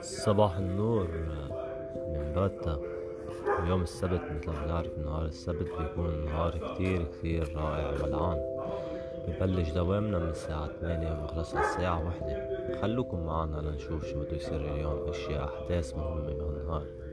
صباح النور من بطة. يوم السبت مثل ما بنعرف نهار السبت بيكون نهار كتير رائع وملعان. ببلش دوامنا من الساعة 8 ونخلص على الساعة 1. خلوكم معنا لنشوف شو بده يصير اليوم، اشياء احداث مهمة بهالنهار.